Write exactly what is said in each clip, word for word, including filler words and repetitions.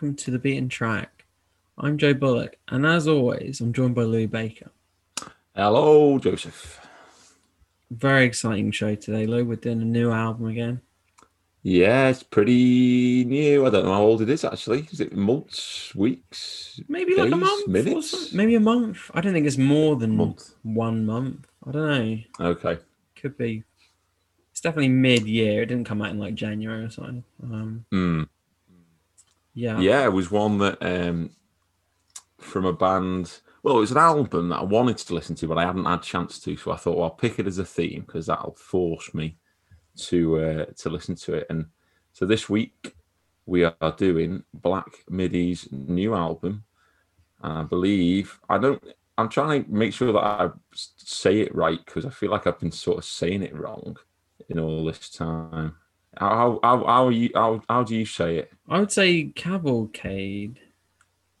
welcome to The Beaten Track. I'm Joe Bullock, and as always, I'm joined by Louis Baker. Hello, Joseph. Very exciting show today, Lou. We're doing a new album again. Yeah, it's pretty new. I don't know how old it is, actually. Is it months, weeks? Maybe days, like a month? Minutes? Maybe a month. I don't think it's more than month. one month. I don't know. Okay. Could be. It's definitely mid-year. It didn't come out in like January or something. Um, mm. Yeah. Yeah, it was one that um, from a band... Well, it was an album that I wanted to listen to, but I hadn't had a chance to. So I thought, well, I'll pick it as a theme because that'll force me to uh, to listen to it. And so this week we are doing Black Midi's new album. I believe I don't. I'm trying to make sure that I say it right because I feel like I've been sort of saying it wrong in all this time. How how how are you? How how do you say it? I would say Cavalcade.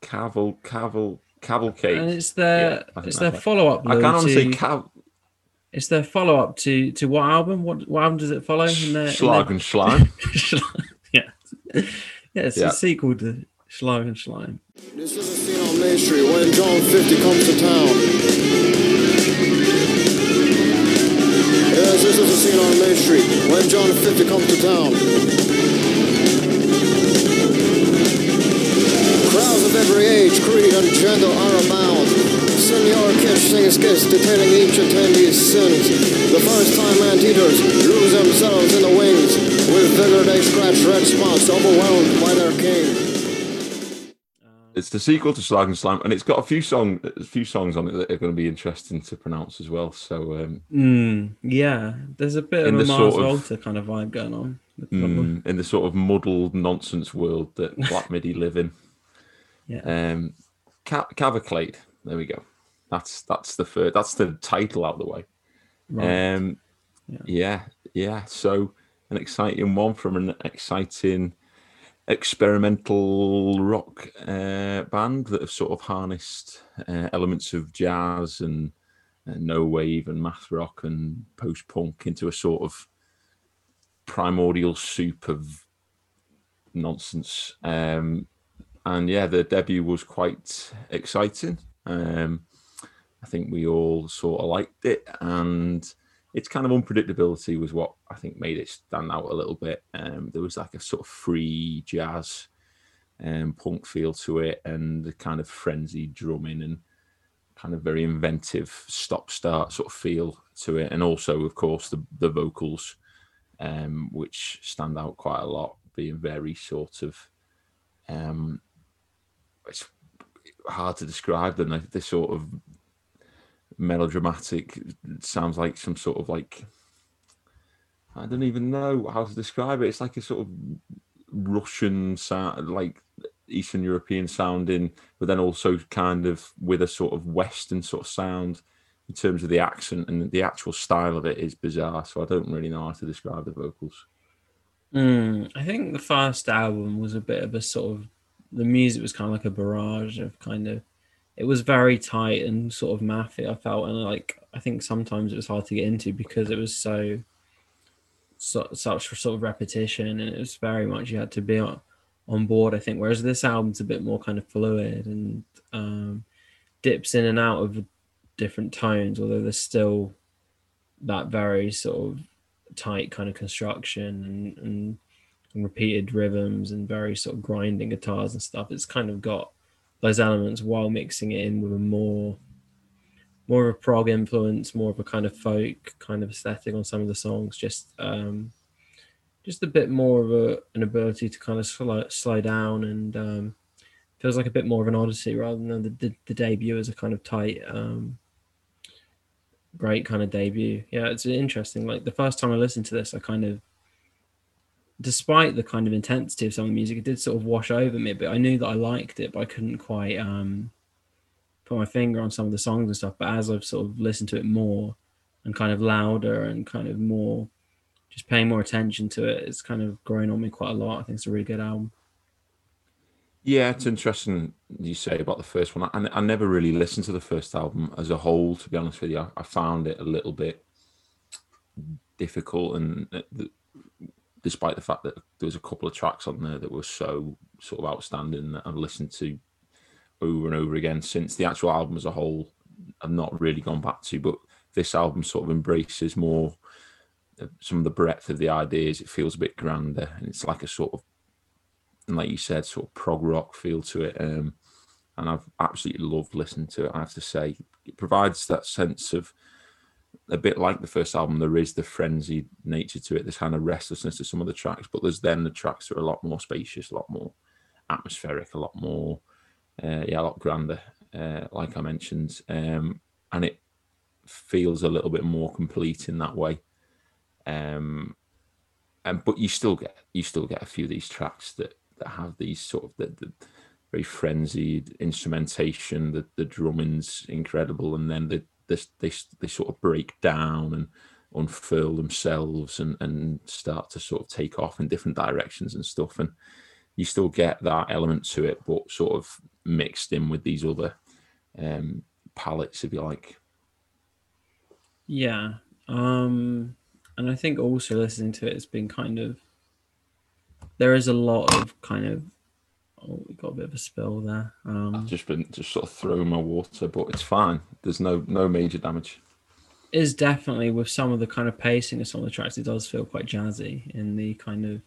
Caval caval. Cavalcade, and it's their yeah, it's their follow up. I can't honestly. Cav- it's their follow up to to what album? What what album does it follow? In their, Schlag in their... and Schleim. yeah, yeah. It's yeah. a sequel to Schlag and Schleim. This is a scene on Main Street when John fifty comes to town. Yes, this is a scene on Main Street when John fifty comes to town. Crowds of every age, creed, and gender are abound. Senor Kish sings skits detailing each attendee's sins. The first-time anteaters lose themselves in the wings. With vigor they scratch red spots, overwhelmed by their king. It's the sequel to Schlag and Schleim, and it's got a few song, a few songs on it that are going to be interesting to pronounce as well. So, um, mm, yeah, there's a bit of a Mars Volta kind of vibe going on. Mm, in the sort of muddled nonsense world that Black Midi live in. Yeah. Um, Cavalcade. There we go. That's that's the first, that's the title out of the way. Right. Um, yeah. yeah, yeah. So an exciting one from an exciting experimental rock uh, band that have sort of harnessed uh, elements of jazz and uh, no wave and math rock and post punk into a sort of primordial soup of nonsense. Um, And yeah, the debut was quite exciting. Um, I think we all sort of liked it, and its kind of unpredictability was what I think made it stand out a little bit. Um, there was like a sort of free jazz um, punk feel to it, and the kind of frenzied drumming and kind of very inventive stop-start sort of feel to it. And also, of course, the, the vocals, um, which stand out quite a lot, being very sort of... Um, it's hard to describe them. They, they sort of melodramatic. It sounds like some sort of like, I don't even know how to describe it. It's like a sort of Russian sound, like Eastern European sounding, but then also kind of with a sort of Western sort of sound in terms of the accent, and the actual style of it is bizarre. So I don't really know how to describe the vocals. Mm, I think the first album was a bit of a sort of, the music was kind of like a barrage of kind of, it was very tight and sort of mathy, I felt, and like I think sometimes it was hard to get into because it was so, so such sort of repetition, and it was very much you had to be on, on board, I think, whereas this album's a bit more kind of fluid and um, dips in and out of different tones, although there's still that very sort of tight kind of construction and, and, and repeated rhythms and very sort of grinding guitars and stuff. It's kind of got those elements while mixing it in with a more more of a prog influence, more of a kind of folk kind of aesthetic on some of the songs, just um just a bit more of a, an ability to kind of slow, slow down, and um feels like a bit more of an odyssey rather than the, the, the debut as a kind of tight um great kind of debut. Yeah, it's interesting. Like the first time I listened to this, I kind of, despite the kind of intensity of some of the music, it did sort of wash over me a bit. I knew that I liked it, but I couldn't quite um, put my finger on some of the songs and stuff. But as I've sort of listened to it more and kind of louder and kind of more, just paying more attention to it, it's kind of grown on me quite a lot. I think it's a really good album. Yeah, it's interesting you say about the first one. I, I never really listened to the first album as a whole, to be honest with you. I, I found it a little bit difficult, and the, despite the fact that there was a couple of tracks on there that were so sort of outstanding that I've listened to over and over again since the actual album as a whole, I've not really gone back to. But this album sort of embraces more some of the breadth of the ideas. It feels a bit grander, and it's like a sort of, and like you said, sort of prog rock feel to it. Um, and I've absolutely loved listening to it, I have to say. It provides that sense of, a bit like the first album, there is the frenzied nature to it, this kind of restlessness to some of the tracks, but there's then the tracks that are a lot more spacious, a lot more atmospheric, a lot more, uh, yeah, a lot grander, uh, like I mentioned. Um, and it feels a little bit more complete in that way. Um, and but you still get you still get a few of these tracks that that have these sort of the, the very frenzied instrumentation, the the drumming's incredible, and then the This, they, they sort of break down and unfurl themselves and, and start to sort of take off in different directions and stuff. And you still get that element to it, but sort of mixed in with these other um, palettes, if you like. Yeah. Um, and I think also listening to it has been kind of... There is a lot of kind of... Oh, we got a bit of a spill there. Um, I've just been just sort of throwing my water, but it's fine. There's no no major damage. It is definitely, with some of the kind of pacing of some of the tracks, it does feel quite jazzy in the kind of,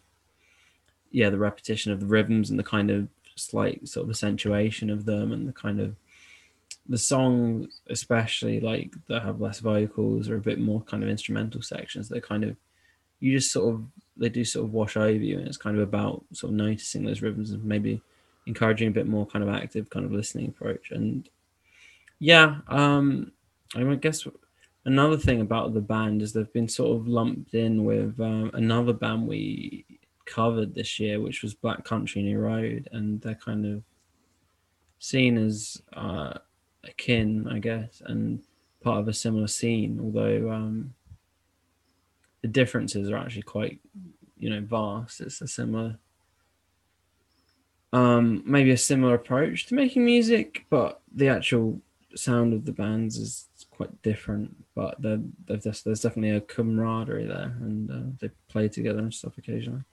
yeah, the repetition of the rhythms and the kind of slight sort of accentuation of them, and the kind of the songs, especially like that have less vocals or a bit more kind of instrumental sections, they kind of, you just sort of, they do sort of wash over you, and it's kind of about sort of noticing those rhythms and maybe encouraging a bit more kind of active kind of listening approach. And yeah, um, I guess another thing about the band is they've been sort of lumped in with um, another band we covered this year, which was Black Country New Road, and they're kind of seen as uh, akin, I guess, and part of a similar scene, although... Um, the differences are actually quite, you know, vast. It's a similar, um, maybe a similar approach to making music, but the actual sound of the bands is quite different. But they're, they're just, there's definitely a camaraderie there, and uh, they play together and stuff occasionally.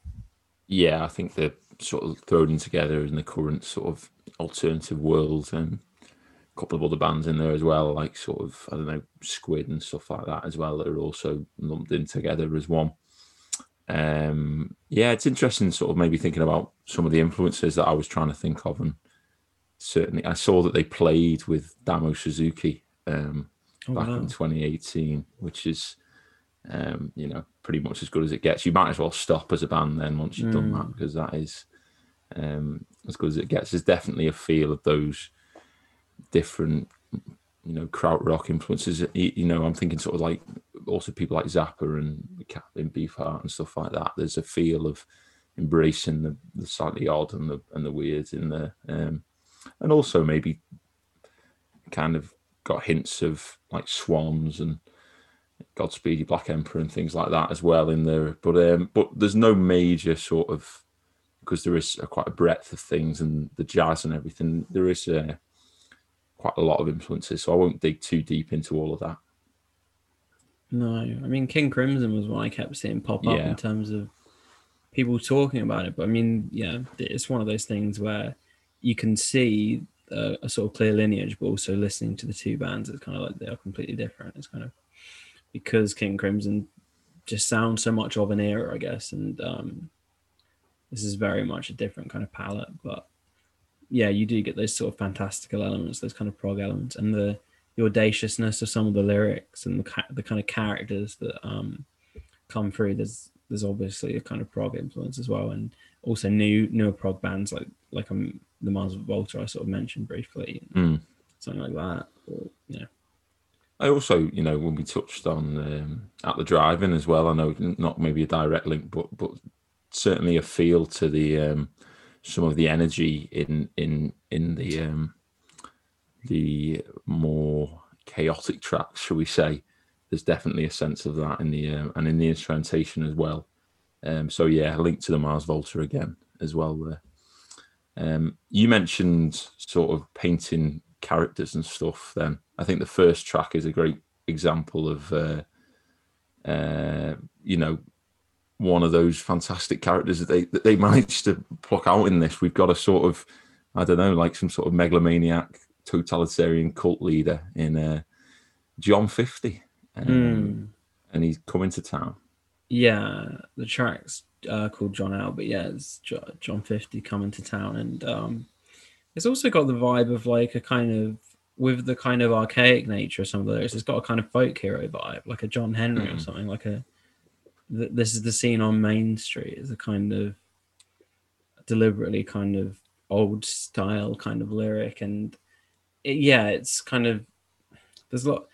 Yeah, I think they're sort of thrown together in the current sort of alternative world, and a couple of other bands in there as well, like sort of, I don't know, Squid and stuff like that as well, that are also lumped in together as one. Um, yeah, it's interesting sort of maybe thinking about some of the influences that I was trying to think of, and certainly I saw that they played with Damo Suzuki um, oh, back wow. in twenty eighteen, which is, um, you know, pretty much as good as it gets. You might as well stop as a band then once you've mm. done that, because that is um, as good as it gets. There's definitely a feel of those different, you know, krautrock influences. You know, I'm thinking sort of like also people like Zappa and Captain Beefheart and stuff like that. There's a feel of embracing the, the slightly odd and the and the weird in there, um, and also maybe kind of got hints of like Swans and Godspeed Your Black Emperor and things like that as well in there. But um, but there's no major sort of, because there is a, quite a breadth of things, and the jazz and everything. There is a quite a lot of influences, so I won't dig too deep into all of that. No, I mean, King Crimson was one I kept seeing pop up yeah. in terms of people talking about it, but I mean, yeah, it's one of those things where you can see a, a sort of clear lineage, but also listening to the two bands, it's kind of like they are completely different. It's kind of because King Crimson just sounds so much of an era, I guess, and um, this is very much a different kind of palette, but yeah, you do get those sort of fantastical elements, those kind of prog elements, and the, the audaciousness of some of the lyrics and the the kind of characters that um, come through. There's there's obviously a kind of prog influence as well, and also new newer prog bands like like um, the Mars Volta I sort of mentioned briefly, mm. something like that. Or, you know, I also, you know, when we touched on um, At The Drive-In as well, I know not maybe a direct link, but but certainly a feel to the. Um, some of the energy in in in the um the more chaotic tracks, shall we say. There's definitely a sense of that in the um, and in the instrumentation as well, um so yeah, linked to the Mars Volta again as well there. Um you mentioned sort of painting characters and stuff then. I think the first track is a great example of uh uh you know one of those fantastic characters that they that they managed to pluck out in this. We've got a sort of, I don't know, like some sort of megalomaniac, totalitarian cult leader in uh, John fifty. Um, mm. And he's coming to town. Yeah, the track's uh, called John Out, but yeah, it's John fifty coming to town. And um, it's also got the vibe of like a kind of, with the kind of archaic nature of some of the lyrics, it's got a kind of folk hero vibe, like a John Henry mm. or something, like a, th- this is the scene on Main Street. It's a kind of deliberately kind of old style kind of lyric. And it, yeah, it's kind of, there's a lot,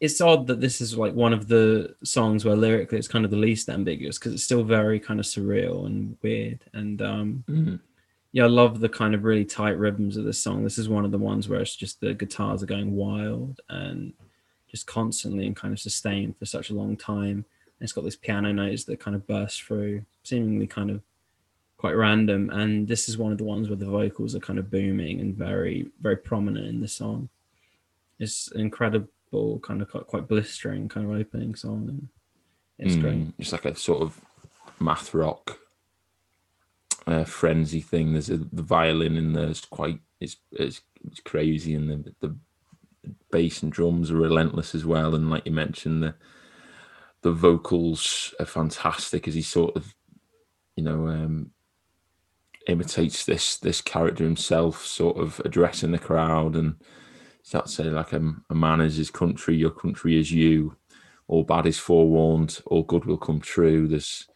it's odd that this is like one of the songs where lyrically it's kind of the least ambiguous, because it's still very kind of surreal and weird. And um, mm. yeah, I love the kind of really tight rhythms of this song. This is one of the ones where it's just the guitars are going wild and just constantly and kind of sustained for such a long time. And it's got this piano notes that kind of burst through, seemingly kind of quite random. And this is one of the ones where the vocals are kind of booming and very, very prominent in the song. It's incredible. Kind of quite blistering kind of opening song, and it's mm, great. It's like a sort of math rock uh, frenzy thing. There's a, the violin in there. It's quite it's it's, it's crazy, and the, the bass and drums are relentless as well. And like you mentioned, the the vocals are fantastic as he sort of, you know, um, imitates this this character himself, sort of addressing the crowd and. That's say like a, a man is his country, your country is you, all bad is forewarned, all good will come true. There's, I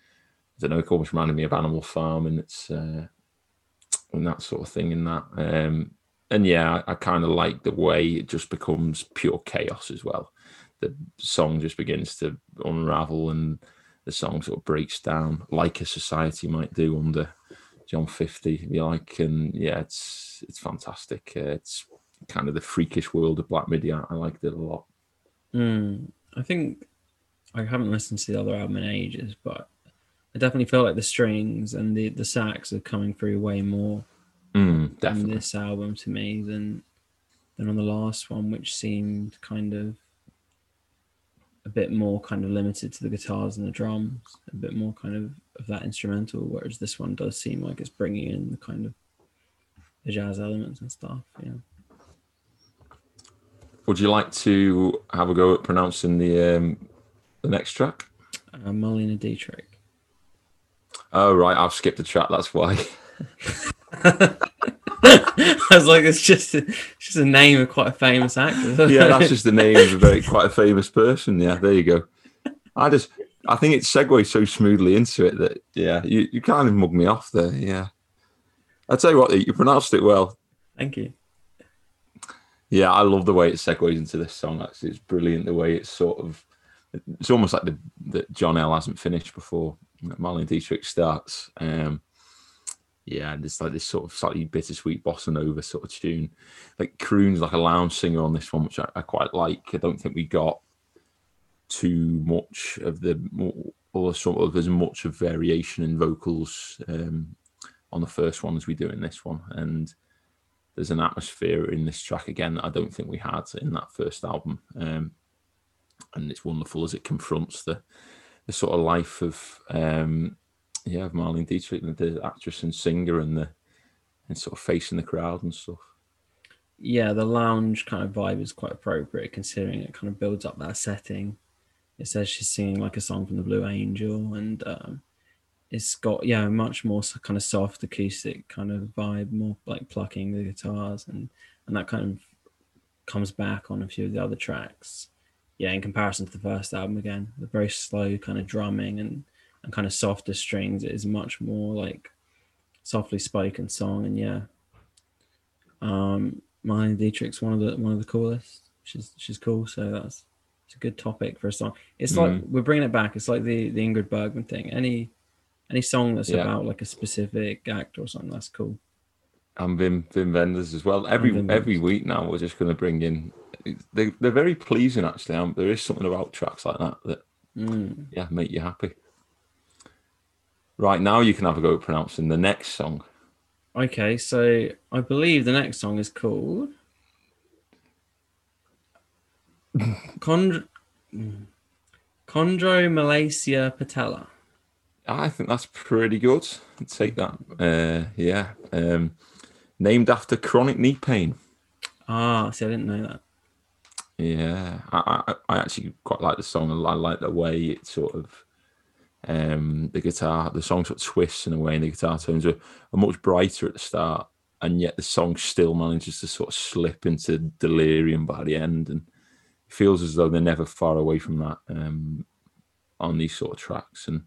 don't know, it almost reminded me of Animal Farm, and it's uh, and that sort of thing in that. Um, and yeah, I, I kind of like the way it just becomes pure chaos as well. The song just begins to unravel, and the song sort of breaks down like a society might do under John fifty, if you like. And yeah, it's it's fantastic. Uh, it's kind of the freakish world of Black Midi. I liked it a lot. Mm, I think I haven't listened to the other album in ages, but I definitely feel like the strings and the, the sax are coming through way more mm, definitely. on this album to me than than on the last one, which seemed kind of a bit more kind of limited to the guitars and the drums, a bit more kind of of that instrumental, whereas this one does seem like it's bringing in the kind of the jazz elements and stuff. Yeah. Would you like to have a go at pronouncing the um, the next track? Uh, Marlene Dietrich. Oh, right. I've skipped the track. That's why. I was like, it's just, a, it's just a name of quite a famous actor. Yeah, that's just the name of a very, quite a famous person. Yeah, there you go. I just, I think it segues so smoothly into it that, yeah, you, you kind of mugged me off there. Yeah. I tell you what, you pronounced it well. Thank you. Yeah, I love the way it segues into this song. Actually, it's brilliant the way it's sort of, it's almost like the that John L hasn't finished before Marlene Dietrich starts. Um, yeah, and it's like this sort of slightly bittersweet bossa nova sort of tune, like croons like a lounge singer on this one, which I, I quite like. I don't think we got too much of the or sort of as much of variation in vocals um, on the first one as we do in this one, and. There's an atmosphere in this track again that I don't think we had in that first album, um, and it's wonderful as it confronts the the sort of life of um, yeah of Marlene Dietrich, the actress and singer, and the and sort of facing the crowd and stuff. Yeah, the lounge kind of vibe is quite appropriate considering it kind of builds up that setting. It says she's singing like a song from the Blue Angel, and. Um, It's got, yeah, much more kind of soft acoustic kind of vibe, more like plucking the guitars, and, and that kind of comes back on a few of the other tracks. Yeah, in comparison to the first album again, the very slow kind of drumming and, and kind of softer strings. It is much more like softly spoken song, and yeah. Um, Marlene Dietrich's one of the one of the coolest. She's she's cool, so that's it's a good topic for a song. It's mm-hmm. like we're bringing it back. It's like the the Ingrid Bergman thing. Any Any song that's yeah. about like a specific act or something, that's cool. And Vim Vim Vendors as well. Every every week now, we're just going to bring in. They they're very pleasing actually. Um, there is something about tracks like that that mm. yeah make you happy. Right now, you can have a go at pronouncing the next song. Okay, so I believe the next song is called Chond- Chondromalacia Patella. I think that's pretty good. I'd take that. Uh, yeah. Um, named after chronic knee pain. Ah, see, I didn't know that. Yeah. I, I, I actually quite like the song. I like the way it sort of, um, the guitar, the song sort of twists in a way, and the guitar tones are, are much brighter at the start, and yet the song still manages to sort of slip into delirium by the end, and it feels as though they're never far away from that um, on these sort of tracks. And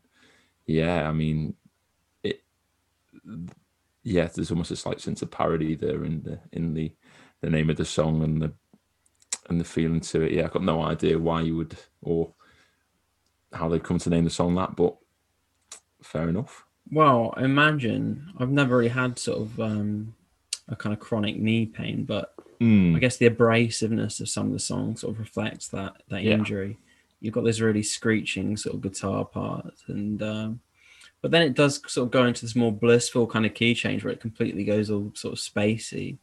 yeah, I mean, it. Yeah, there's almost a slight sense of parody there in the in the, the name of the song and the and the feeling to it. Yeah, I've got no idea why you would or how they'd come to name the song that, but fair enough. Well, imagine I've never really had sort of um, a kind of chronic knee pain, but mm. I guess the abrasiveness of some of the songs sort of reflects that that yeah. injury. You've got this really screeching sort of guitar part, and um, but then it does sort of go into this more blissful kind of key change where it completely goes all sort of spacey,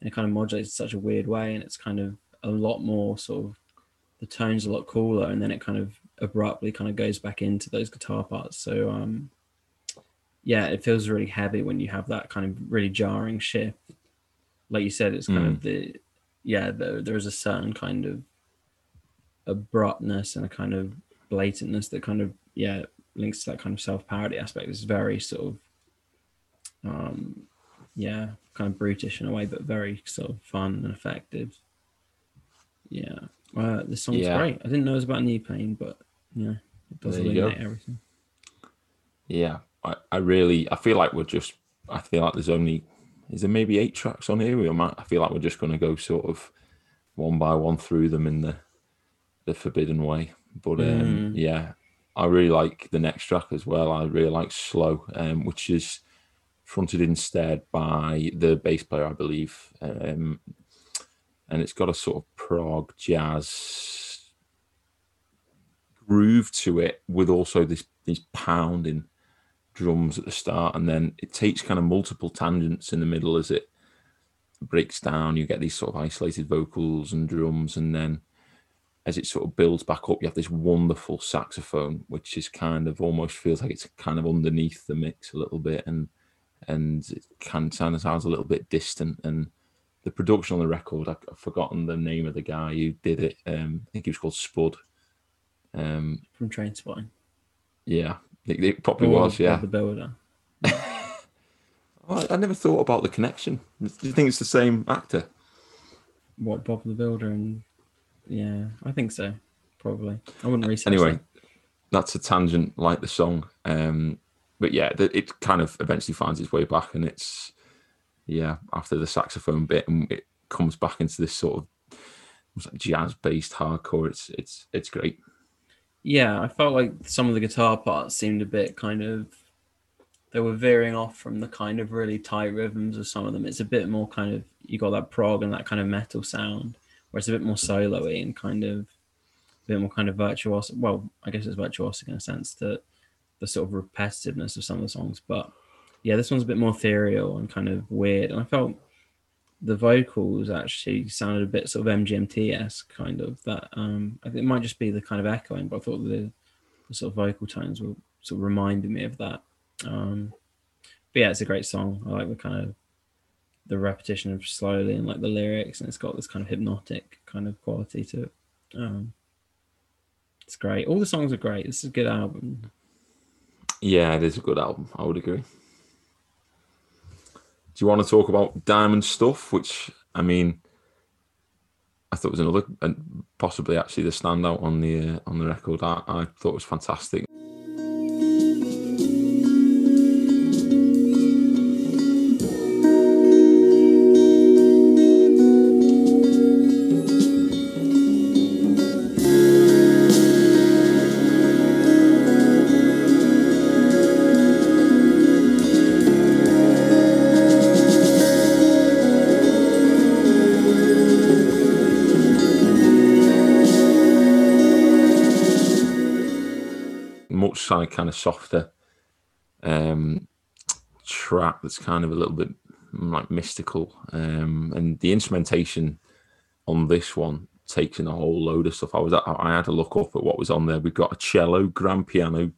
and it kind of modulates in such a weird way, and it's kind of a lot more sort of, the tone's a lot cooler, and then it kind of abruptly kind of goes back into those guitar parts. So um, yeah, it feels really heavy when you have that kind of really jarring shift. Like you said, it's kind mm. of the yeah, the, there is a certain kind of abruptness and a kind of blatantness that kind of yeah links to that kind of self-parody aspect. It's very sort of um yeah kind of brutish in a way, but very sort of fun and effective. Yeah, uh, this song's yeah. great. I didn't know it was about knee pain, but yeah, it does eliminate everything. Yeah, I, I really I feel like we're just I feel like there's only is there maybe eight tracks on here. We might I feel like we're just going to go sort of one by one through them in the the forbidden way, but um mm. yeah I really like the next track as well. I really like Slow, um which is fronted instead by the bass player, I believe, um and it's got a sort of prog jazz groove to it with also this these pounding drums at the start, and then it takes kind of multiple tangents in the middle as it breaks down. You get these sort of isolated vocals and drums, and then as it sort of builds back up, you have this wonderful saxophone, which is kind of almost feels like it's kind of underneath the mix a little bit, and and it can sound as a little bit distant. And the production on the record, I've forgotten the name of the guy who did it. Um, I think he was called Spud. Um, From Trainspotting. Yeah, it, it probably Builder, was, yeah. Bob the Builder. I, I never thought about the connection. Do you think it's the same actor? What, Bob the Builder and... Yeah, I think so, probably. I wouldn't research Anyway, that. That's a tangent like the song. Um, but yeah, the, it kind of eventually finds its way back, and it's, yeah, after the saxophone bit, and it comes back into this sort of like jazz-based hardcore. It's it's it's great. Yeah, I felt like some of the guitar parts seemed a bit kind of, they were veering off from the kind of really tight rhythms of some of them. It's a bit more kind of, you got that prog and that kind of metal sound, where it's a bit more solo-y and kind of a bit more kind of virtuosic. Well, I guess it's virtuosic in a sense, that the sort of repetitiveness of some of the songs. But yeah, this one's a bit more ethereal and kind of weird. And I felt the vocals actually sounded a bit sort of M G M T-esque, kind of that. Um, I think it might just be the kind of echoing, but I thought the, the sort of vocal tones were sort of reminding me of that. Um, but yeah, it's a great song. I like the kind of the repetition of slowly and like the lyrics, and it's got this kind of hypnotic kind of quality to it. Um, it's great. All the songs are great. This is a good album. Yeah, it is a good album. I would agree. Do you want to talk about Diamond Stuff, which, I mean, I thought was another, and possibly actually the standout on the, uh, on the record. I, I thought was fantastic. Kind of softer um track that's kind of a little bit like mystical, um and the instrumentation on this one takes in a whole load of stuff. I was I had a look up at what was on there. We've got a cello, grand piano,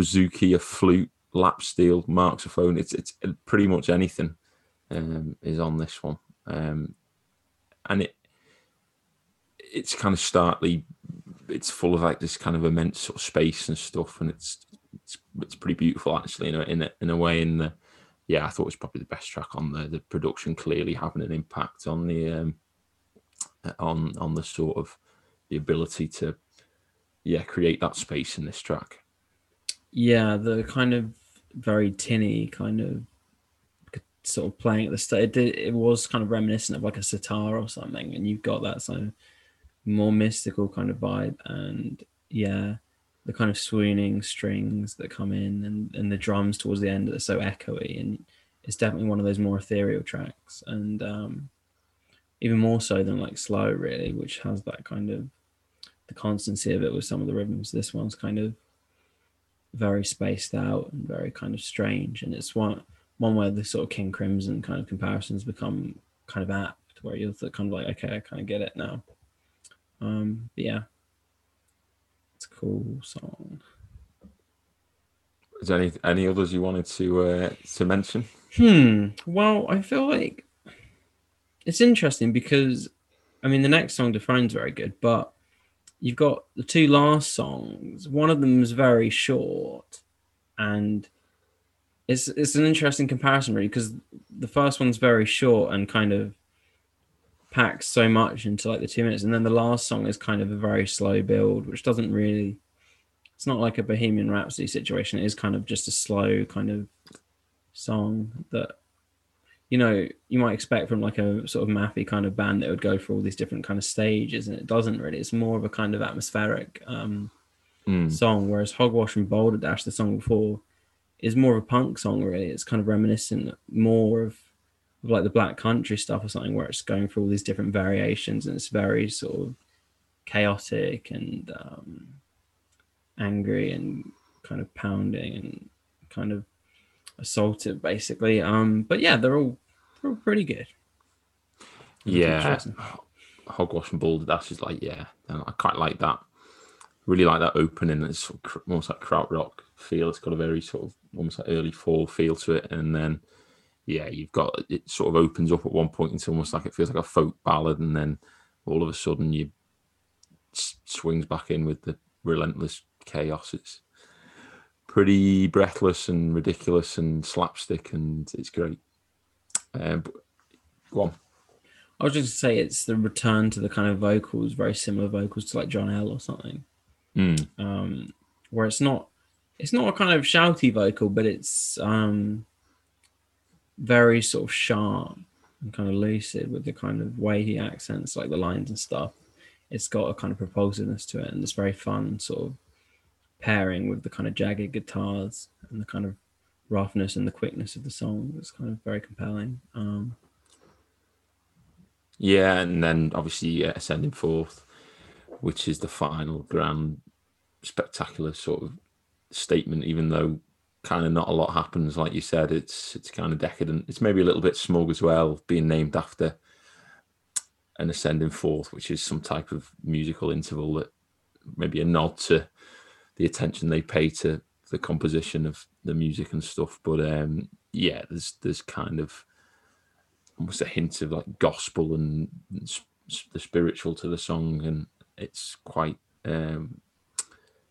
bouzouki, a flute, lap steel, marxophone. It's it's pretty much anything um, is on this one, um, and it it's kind of startly. It's full of like this kind of immense sort of space and stuff, and it's it's it's pretty beautiful actually. You know, in a, in a way, in the yeah, I thought it was probably the best track on there. The production clearly having an impact on the um, on on the sort of the ability to yeah create that space in this track. Yeah, the kind of very tinny kind of sort of playing at the start. It, it was kind of reminiscent of like a sitar or something, and you've got that sort of more mystical kind of vibe, and yeah, the kind of swooning strings that come in, and, and the drums towards the end that are so echoey, and it's definitely one of those more ethereal tracks, and um, even more so than like Slow, really, which has that kind of the constancy of it with some of the rhythms. This one's kind of very spaced out and very kind of strange, and it's one one where the sort of King Crimson kind of comparisons become kind of apt, where you're kind of like, okay, I kind of get it now. Um, but yeah, it's a cool song. Is there any any others you wanted to uh, to mention? Hmm. Well, I feel like it's interesting because, I mean, the next song, Define's very good, but you've got the two last songs. One of them is very short, and it's it's an interesting comparison, really, because the first one's very short and kind of packs so much into like the two minutes, and then the last song is kind of a very slow build, which doesn't really. It's not like a Bohemian Rhapsody situation. It is kind of just a slow kind of song that, you know, you might expect from like a sort of mappy kind of band that would go for all these different kind of stages, and it doesn't really. It's more of a kind of atmospheric um, mm. song, whereas Hogwash and Balderdash, the song before, is more of a punk song, really. It's kind of reminiscent more of like the Black Country stuff or something, where it's going for all these different variations, and it's very sort of chaotic and um, angry and kind of pounding and kind of assaultive, basically. Um, but yeah, they're all, they're all pretty good. Yeah, Hogwash and Balderdash is like, yeah, I quite like that. Really like that opening. It's sort of almost like krautrock feel. It's got a very sort of almost like early fall feel to it, and then yeah, you've got it sort of opens up at one point into almost like it feels like a folk ballad, and then all of a sudden you s- swings back in with the relentless chaos. It's pretty breathless and ridiculous and slapstick, and it's great. Um, but, go on. I was just going to say it's the return to the kind of vocals, very similar vocals to like John L or something, mm. um, where it's not it's not a kind of shouty vocal, but it's. Um, very sort of sharp and kind of lucid with the kind of way he accents like the lines and stuff. It's got a kind of propulsiveness to it, and it's very fun sort of pairing with the kind of jagged guitars and the kind of roughness and the quickness of the song. It's kind of very compelling. Um, yeah, and then obviously uh, Ascending Fourth, which is the final grand spectacular sort of statement, even though kind of not a lot happens, like you said. It's it's kind of decadent. It's maybe a little bit smug as well, being named after an ascending fourth, which is some type of musical interval that maybe a nod to the attention they pay to the composition of the music and stuff. But um, yeah, there's there's kind of almost a hint of like gospel and the spiritual to the song, and it's quite. Um,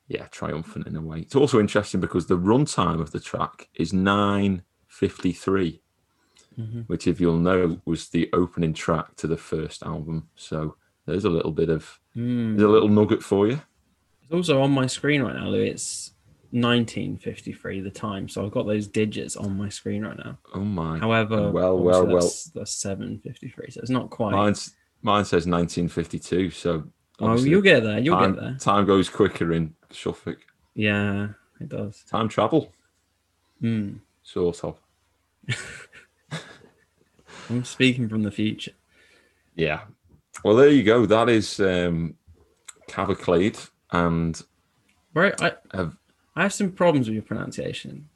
Yeah, triumphant in a way. It's also interesting because the runtime of the track is nine fifty-three, mm-hmm. which, if you'll know, was the opening track to the first album. So there's a little bit of mm. there's a little nugget for you. It's also on my screen right now, Louis. It's nineteen fifty-three, the time. So I've got those digits on my screen right now. Oh my! However, well, well, well, that's, that's seven fifty-three. So it's not quite. Mine's, mine says nineteen fifty-two. So. Obviously, oh, you'll get there. You'll time, get there. Time goes quicker in Suffolk. Yeah, it does. Time travel. Mm. Sort of. I'm speaking from the future. Yeah. Well, there you go. That is um, Cavalcade. And Where, I, have, I have some problems with your pronunciation.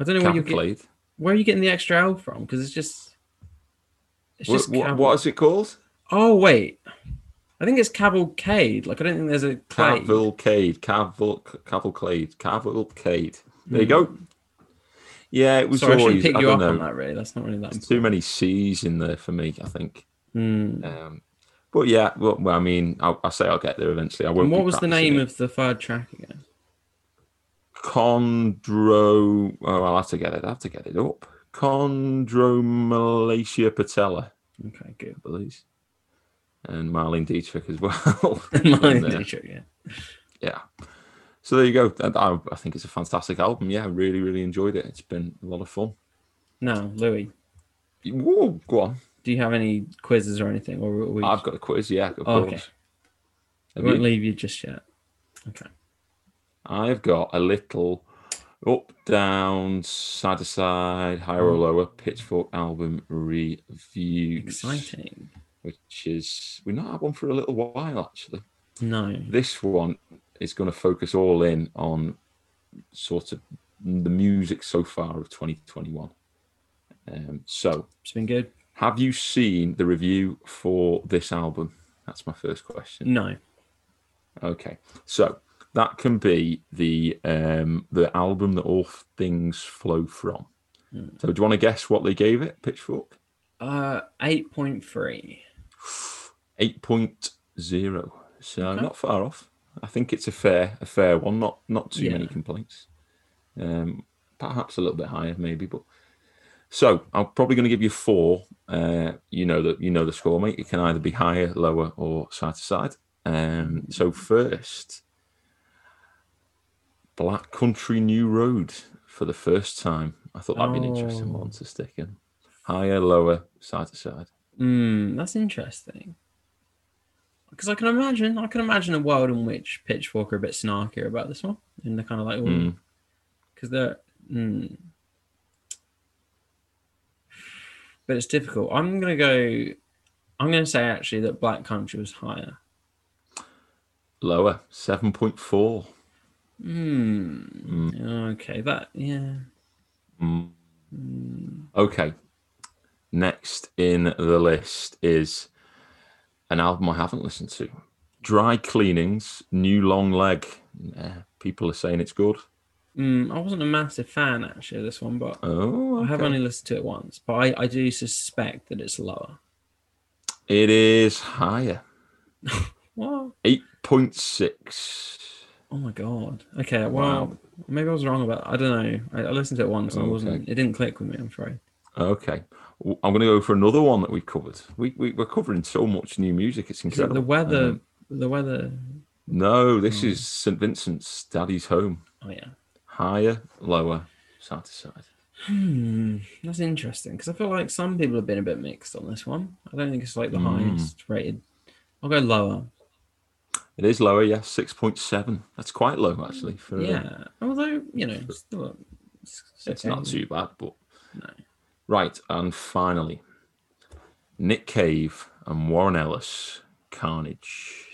I don't know where you get. Where are you getting the extra L from? Because it's just. It's just what, what, what is it called? Oh, wait. I think it's Cavalcade. Like, I don't think there's a clade. Cavalcade. Caval, Cavalcade. Cavalcade. There you go. Yeah, it was Sorry, always, I shouldn't pick I you up know, on that, really. That's not really that important. Too many C's in there for me, I think. Mm. Um, but yeah, well, well I mean, I'll, I'll say I'll get there eventually. I won't. And what was the name it. of the third track again? Chondro... Oh, I'll have to get it. I'll have to get it up. Chondromalacia Patella. Okay, good. Please. And Marlene Dietrich as well. Marlene and, uh, Dietrich, yeah. Yeah. So there you go. I, I think it's a fantastic album. Yeah, I really, really enjoyed it. It's been a lot of fun. Now, Louis. Whoa, go on. Do you have any quizzes or anything? Or we... I've got a quiz, yeah. Of oh, okay. I won't you... leave you just yet. Okay. I've got a little up, down, side to side, higher or lower Pitchfork album review. Exciting. Which is, we've not had one for a little while, actually. No. This one is going to focus all in on sort of the music so far of twenty twenty-one. Um, so. It's been good. Have you seen the review for this album? That's my first question. No. Okay. So. That can be the um, the album that all things flow from. Mm. So do you want to guess what they gave it, Pitchfork? Uh, eight point three. eight point oh. So okay. Not far off. I think it's a fair a fair one. Not not too yeah. many complaints. Um, perhaps a little bit higher, maybe. But so I'm probably going to give you four. Uh, you know that you know the score, mate. It can either be higher, lower, or side to side. Um, so first. Black Country New Road for the first time. I thought that'd oh. be an interesting one to stick in. Higher, lower, side to side. Mm, that's interesting. Because I can imagine, I can imagine a world in which Pitchfork are a bit snarkier about this one, and they're kind of like, oh, because mm. they're. Mm. But it's difficult. I'm gonna go. I'm gonna say actually that Black Country was higher. Lower, seven point four. Hmm. Mm. Okay. That. Yeah. Mm. Mm. Okay. Next in the list is an album I haven't listened to. Dry Cleaning's New Long Leg. Yeah, people are saying it's good. Mm, I wasn't a massive fan actually of this one, but oh, okay. I have only listened to it once. But I, I do suspect that it's lower. It is higher. What? Eight point six. Oh my god. Okay, well, wow. Maybe I was wrong about it. I don't know. I, I listened to it once and okay. it wasn't it didn't click with me, I'm afraid. Okay. Well, I'm gonna go for another one that we covered. We we we're covering so much new music, it's incredible. The weather um, the weather No, this oh. is Saint Vincent's Daddy's Home. Oh yeah. Higher, lower, side to side. Hmm. That's interesting, because I feel like some people have been a bit mixed on this one. I don't think it's like the mm. highest rated. I'll go lower. It is lower, yeah, six point seven. That's quite low, actually. For, yeah, uh, although, you know, for, still a, it's, it's not too bad, but... No. Right, and finally, Nick Cave and Warren Ellis, Carnage.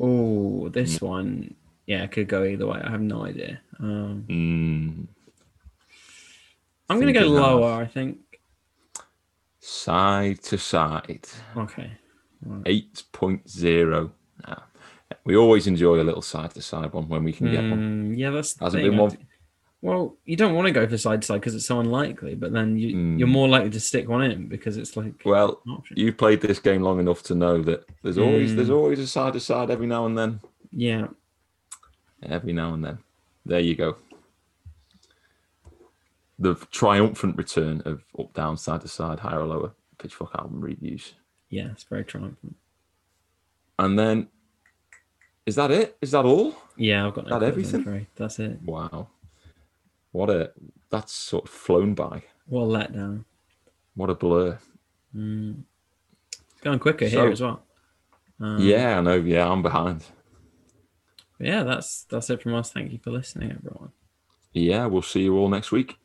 Oh, this mm. one, yeah, it could go either way. I have no idea. Um, mm. I'm going to go lower, I think. Side to side. Okay. Right. eight point oh. Ah. We always enjoy a little side to side one when we can get mm, one. Yeah, that's the Hasn't thing. Been one... Well, you don't want to go for side to side because it's so unlikely, but then you, mm. you're more likely to stick one in because it's like well, you played this game long enough to know that there's always mm. there's always a side to side every now and then. Yeah, every now and then. There you go. The triumphant return of up, down, side to side, higher or lower Pitchfork album reviews. Yeah, it's very triumphant. And then. Is that it? Is that all? Yeah, I've got no that everything. That's it. Wow, what a that's sort of flown by. What a letdown. What a blur. Mm. Going quicker so, here as well. Um, yeah, I know. Yeah, I'm behind. Yeah, that's that's it from us. Thank you for listening, everyone. Yeah, we'll see you all next week.